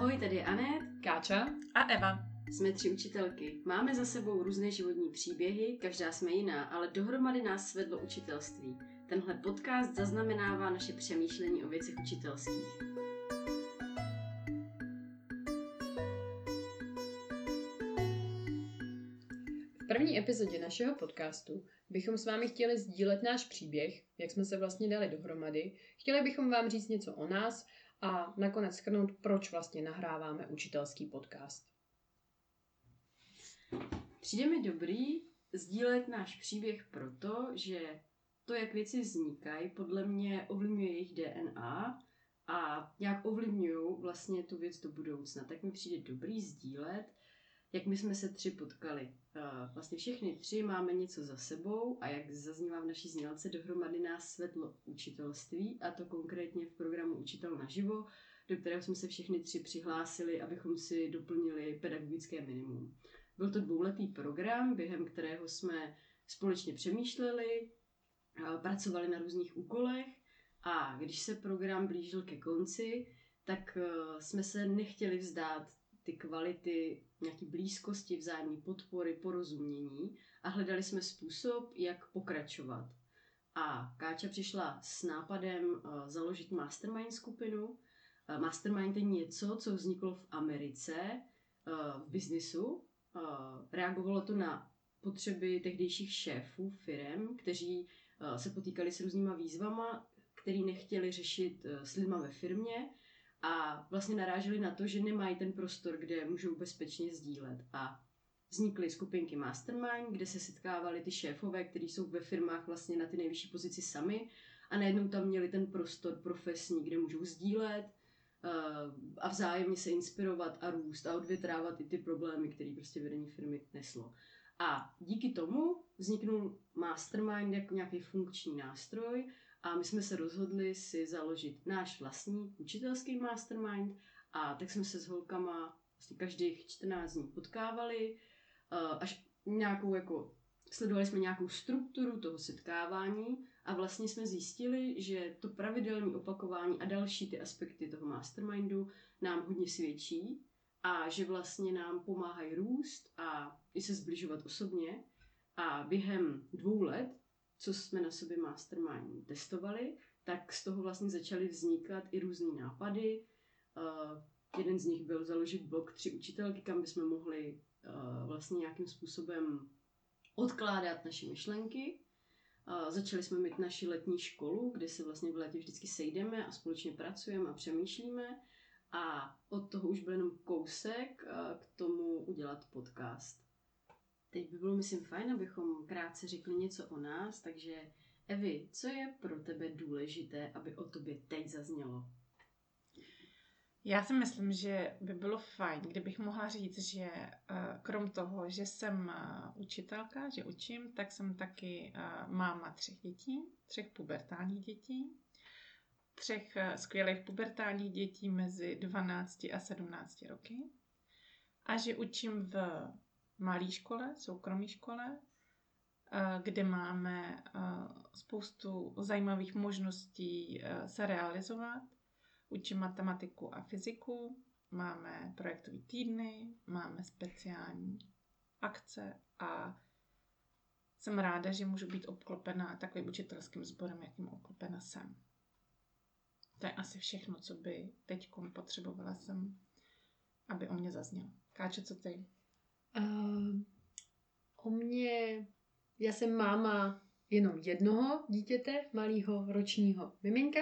Ahoj, tady Anet, Káča a Eva. Jsme tři učitelky. Máme za sebou různé životní příběhy, každá jsme jiná, ale dohromady nás svedlo učitelství. Tenhle podcast zaznamenává naše přemýšlení o věcech učitelských. V první epizodě našeho podcastu bychom s vámi chtěli sdílet náš příběh, jak jsme se vlastně dali dohromady. Chtěli bychom vám říct něco o nás a nakonec shrnout, proč vlastně nahráváme učitelský podcast. Přijde mi dobrý sdílet náš příběh proto, že to, jak věci vznikají, podle mě ovlivňuje jejich DNA a jak ovlivňují vlastně tu věc do budoucna. Tak mi přijde dobrý sdílet, jak my jsme se tři potkali. Vlastně všechny tři máme něco za sebou a jak zaznívá v naší znělce, dohromady nás svedlo učitelství, a to konkrétně v programu Učitel na živo, do kterého jsme se všechny tři přihlásili, abychom si doplnili pedagogické minimum. Byl to dvouletý program, během kterého jsme společně přemýšleli, pracovali na různých úkolech, a když se program blížil ke konci, tak jsme se nechtěli vzdát ty kvality nějaký blízkosti, vzájemné podpory, porozumění, a hledali jsme způsob, jak pokračovat. A Káča přišla s nápadem založit Mastermind skupinu. Mastermind je něco, co vzniklo v Americe v biznisu. Reagovalo to na potřeby tehdejších šéfů firem, kteří se potýkali s různýma výzvama, který nechtěli řešit s lidma ve firmě, a vlastně naráželi na to, že nemají ten prostor, kde můžou bezpečně sdílet. A vznikly skupinky Mastermind, kde se setkávali ty šéfové, kteří jsou ve firmách vlastně na ty nejvyšší pozici sami, a najednou tam měli ten prostor profesní, kde můžou sdílet a vzájemně se inspirovat a růst a odvětrávat i ty problémy, které prostě vedení firmy neslo. A díky tomu vzniknul Mastermind jako nějaký funkční nástroj, a my jsme se rozhodli si založit náš vlastní učitelský Mastermind, a tak jsme se s holkama vlastně každých 14 dní potkávali, až nějakou jako sledovali jsme nějakou strukturu toho setkávání, a vlastně jsme zjistili, že to pravidelné opakování a další ty aspekty toho Mastermindu nám hodně svědčí a že vlastně nám pomáhají růst a i se zbližovat osobně. A během 2 let, co jsme na sobě Mastermind testovali, tak z toho vlastně začaly vznikat i různé nápady. Jeden z nich byl založit blog 3 učitelky, kam bychom mohli vlastně nějakým způsobem odkládat naše myšlenky. Začali jsme mít naši letní školu, kde se vlastně v létě vždycky sejdeme a společně pracujeme a přemýšlíme. A od toho už byl jenom kousek k tomu udělat podcast. Teď by bylo, myslím, fajn, abychom krátce řekli něco o nás, takže Evi, co je pro tebe důležité, aby o tobě teď zaznělo? Já si myslím, že by bylo fajn, kdybych mohla říct, že krom toho, že jsem učitelka, že učím, tak jsem taky máma 3 dětí, 3 pubertálních dětí, 3 skvělých pubertálních dětí mezi 12 a 17 roky, a že učím v malé škole, soukromé škole, kde máme spoustu zajímavých možností se realizovat. Učím matematiku a fyziku, máme projektový týdny, máme speciální akce a jsem ráda, že můžu být obklopena takovým učitelským sborem, jakým obklopena jsem. To je asi všechno, co by teď potřebovala jsem, aby o mě zaznělo. Káče, co ty? O mě, já jsem máma jenom jednoho dítěte, malého ročního miminka,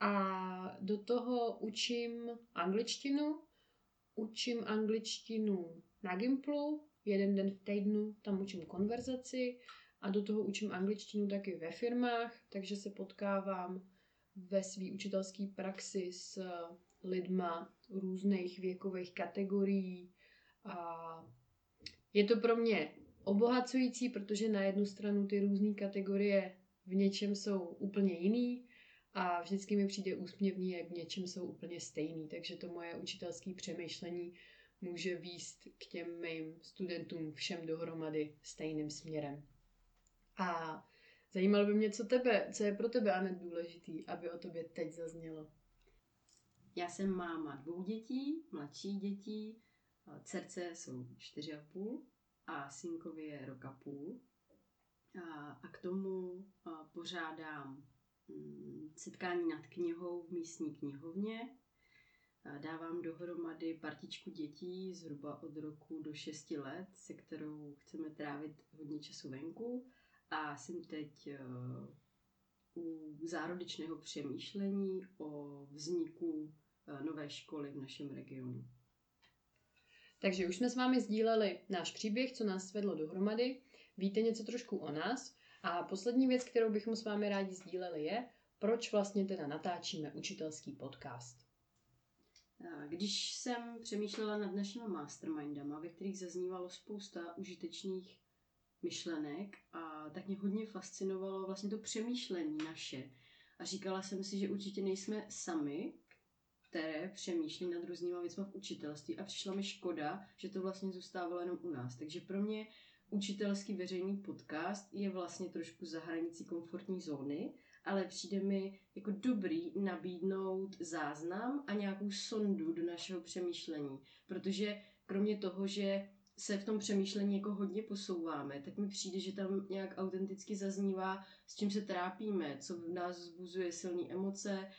a do toho učím angličtinu. Učím angličtinu na Gimplu, 1 den v týdnu, tam učím konverzaci, a do toho učím angličtinu taky ve firmách, takže se potkávám ve své učitelské praxi s lidma různých věkových kategorií. A je to pro mě obohacující, protože na jednu stranu ty různé kategorie v něčem jsou úplně jiný a vždycky mi přijde úsměvný, jak v něčem jsou úplně stejný. Takže to moje učitelské přemýšlení může vést k těm mým studentům všem dohromady stejným směrem. A zajímalo by mě, co je pro tebe, Anet, důležitý, aby o tobě teď zaznělo. Já jsem máma 2 dětí, mladší dětí, dcerce jsou 4,5 a synkovi je 1,5. A k tomu pořádám setkání nad knihou v místní knihovně. Dávám dohromady partičku dětí zhruba od roku do 6 let, se kterou chceme trávit hodně času venku. A jsem teď u zárodečného přemýšlení o vzniku nové školy v našem regionu. Takže už jsme s vámi sdíleli náš příběh, co nás svedlo dohromady. Víte něco trošku o nás. A poslední věc, kterou bychom s vámi rádi sdíleli, je, proč vlastně teda natáčíme učitelský podcast. Když jsem přemýšlela nad našimi mastermindama, ve kterých zaznívalo spousta užitečných myšlenek, a tak mě hodně fascinovalo vlastně to přemýšlení naše. A říkala jsem si, že určitě nejsme sami, které přemýšlí nad různýma věcma v učitelství, a přišla mi škoda, že to vlastně zůstávalo jenom u nás. Takže pro mě učitelský veřejný podcast je vlastně trošku za hranicí komfortní zóny, ale přijde mi jako dobrý nabídnout záznam a nějakou sondu do našeho přemýšlení, protože kromě toho, že se v tom přemýšlení jako hodně posouváme, tak mi přijde, že tam nějak autenticky zaznívá, s čím se trápíme, co v nás vzbuzuje silné emoce,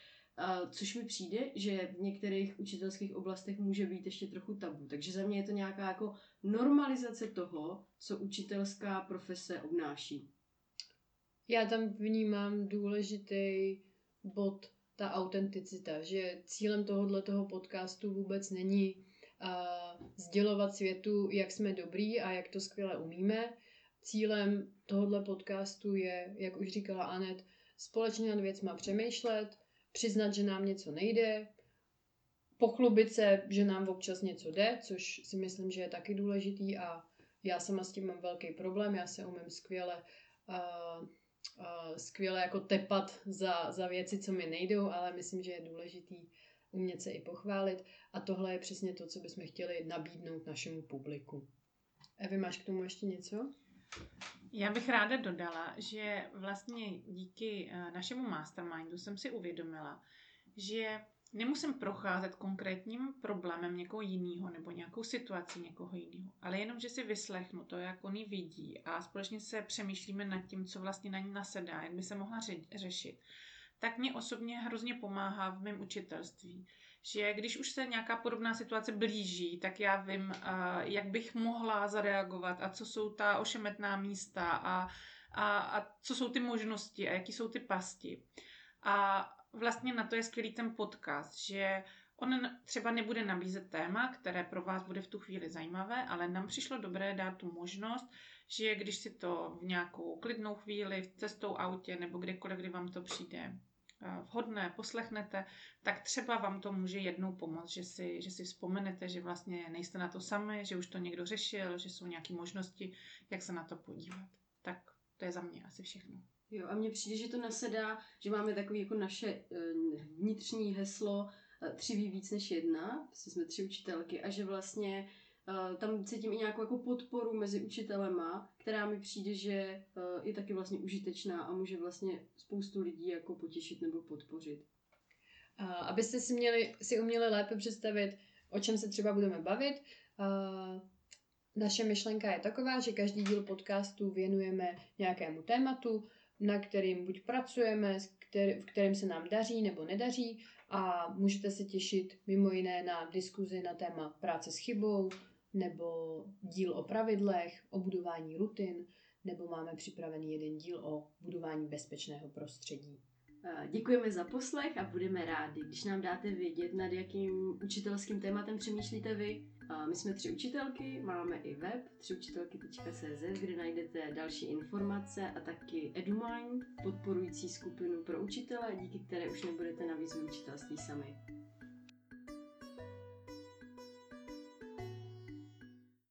což mi přijde, že v některých učitelských oblastech může být ještě trochu tabu. Takže za mě je to nějaká jako normalizace toho, co učitelská profese obnáší. Já tam vnímám důležitý bod, ta autenticita, že cílem tohoto podcastu vůbec není sdělovat světu, jak jsme dobrý a jak to skvěle umíme. Cílem tohoto podcastu je, jak už říkala Anet, společně nad věcma přemýšlet, přiznat, že nám něco nejde, pochlubit se, že nám občas něco jde, což si myslím, že je taky důležitý, a já sama s tím mám velký problém. Já se umím skvěle jako tepat za věci, co mi nejdou, ale myslím, že je důležitý umět se i pochválit, a tohle je přesně to, co bychom chtěli nabídnout našemu publiku. Evi, máš k tomu ještě něco? Já bych ráda dodala, že vlastně díky našemu mastermindu jsem si uvědomila, že nemusím procházet konkrétním problémem někoho jiného nebo nějakou situaci někoho jiného, ale jenom, že si vyslechnu to, jak oni vidí, a společně se přemýšlíme nad tím, co vlastně na ní nasedá, jak by se mohla řešit. Tak mě osobně hrozně pomáhá v mém učitelství, že když už se nějaká podobná situace blíží, tak já vím, jak bych mohla zareagovat a co jsou ta ošemetná místa a co jsou ty možnosti a jaký jsou ty pasti. A vlastně na to je skvělý ten podcast, že on třeba nebude nabízet téma, které pro vás bude v tu chvíli zajímavé, ale nám přišlo dobré dát tu možnost, že když si to v nějakou klidnou chvíli, v cestou, autě nebo kdekoliv, kdy vám to přijde vhodné, poslechnete, tak třeba vám to může jednou pomoct, že si vzpomenete, že vlastně nejste na to sami, že už to někdo řešil, že jsou nějaké možnosti, jak se na to podívat. Tak to je za mě asi všechno. Jo, a mně přijde, že to nasedá, že máme takové jako naše vnitřní heslo 3 ví víc než 1, protože jsme 3 učitelky, a že vlastně tam cítím i nějakou jako podporu mezi učitelema, která mi přijde, že je taky vlastně užitečná a může vlastně spoustu lidí jako potěšit nebo podpořit. Abyste si uměli lépe představit, o čem se třeba budeme bavit, naše myšlenka je taková, že každý díl podcastu věnujeme nějakému tématu, na kterým buď pracujeme, v kterém se nám daří nebo nedaří, a můžete se těšit mimo jiné na diskuzi na téma práce s chybou, nebo díl o pravidlech, o budování rutin, nebo máme připravený jeden díl o budování bezpečného prostředí. Děkujeme za poslech a budeme rádi, když nám dáte vědět, nad jakým učitelským tématem přemýšlíte vy. My jsme 3 učitelky, máme i web 3učitelky.cz, kde najdete další informace, a taky EduMind, podporující skupinu pro učitele, díky které už nebudete na výzvu učitelství sami.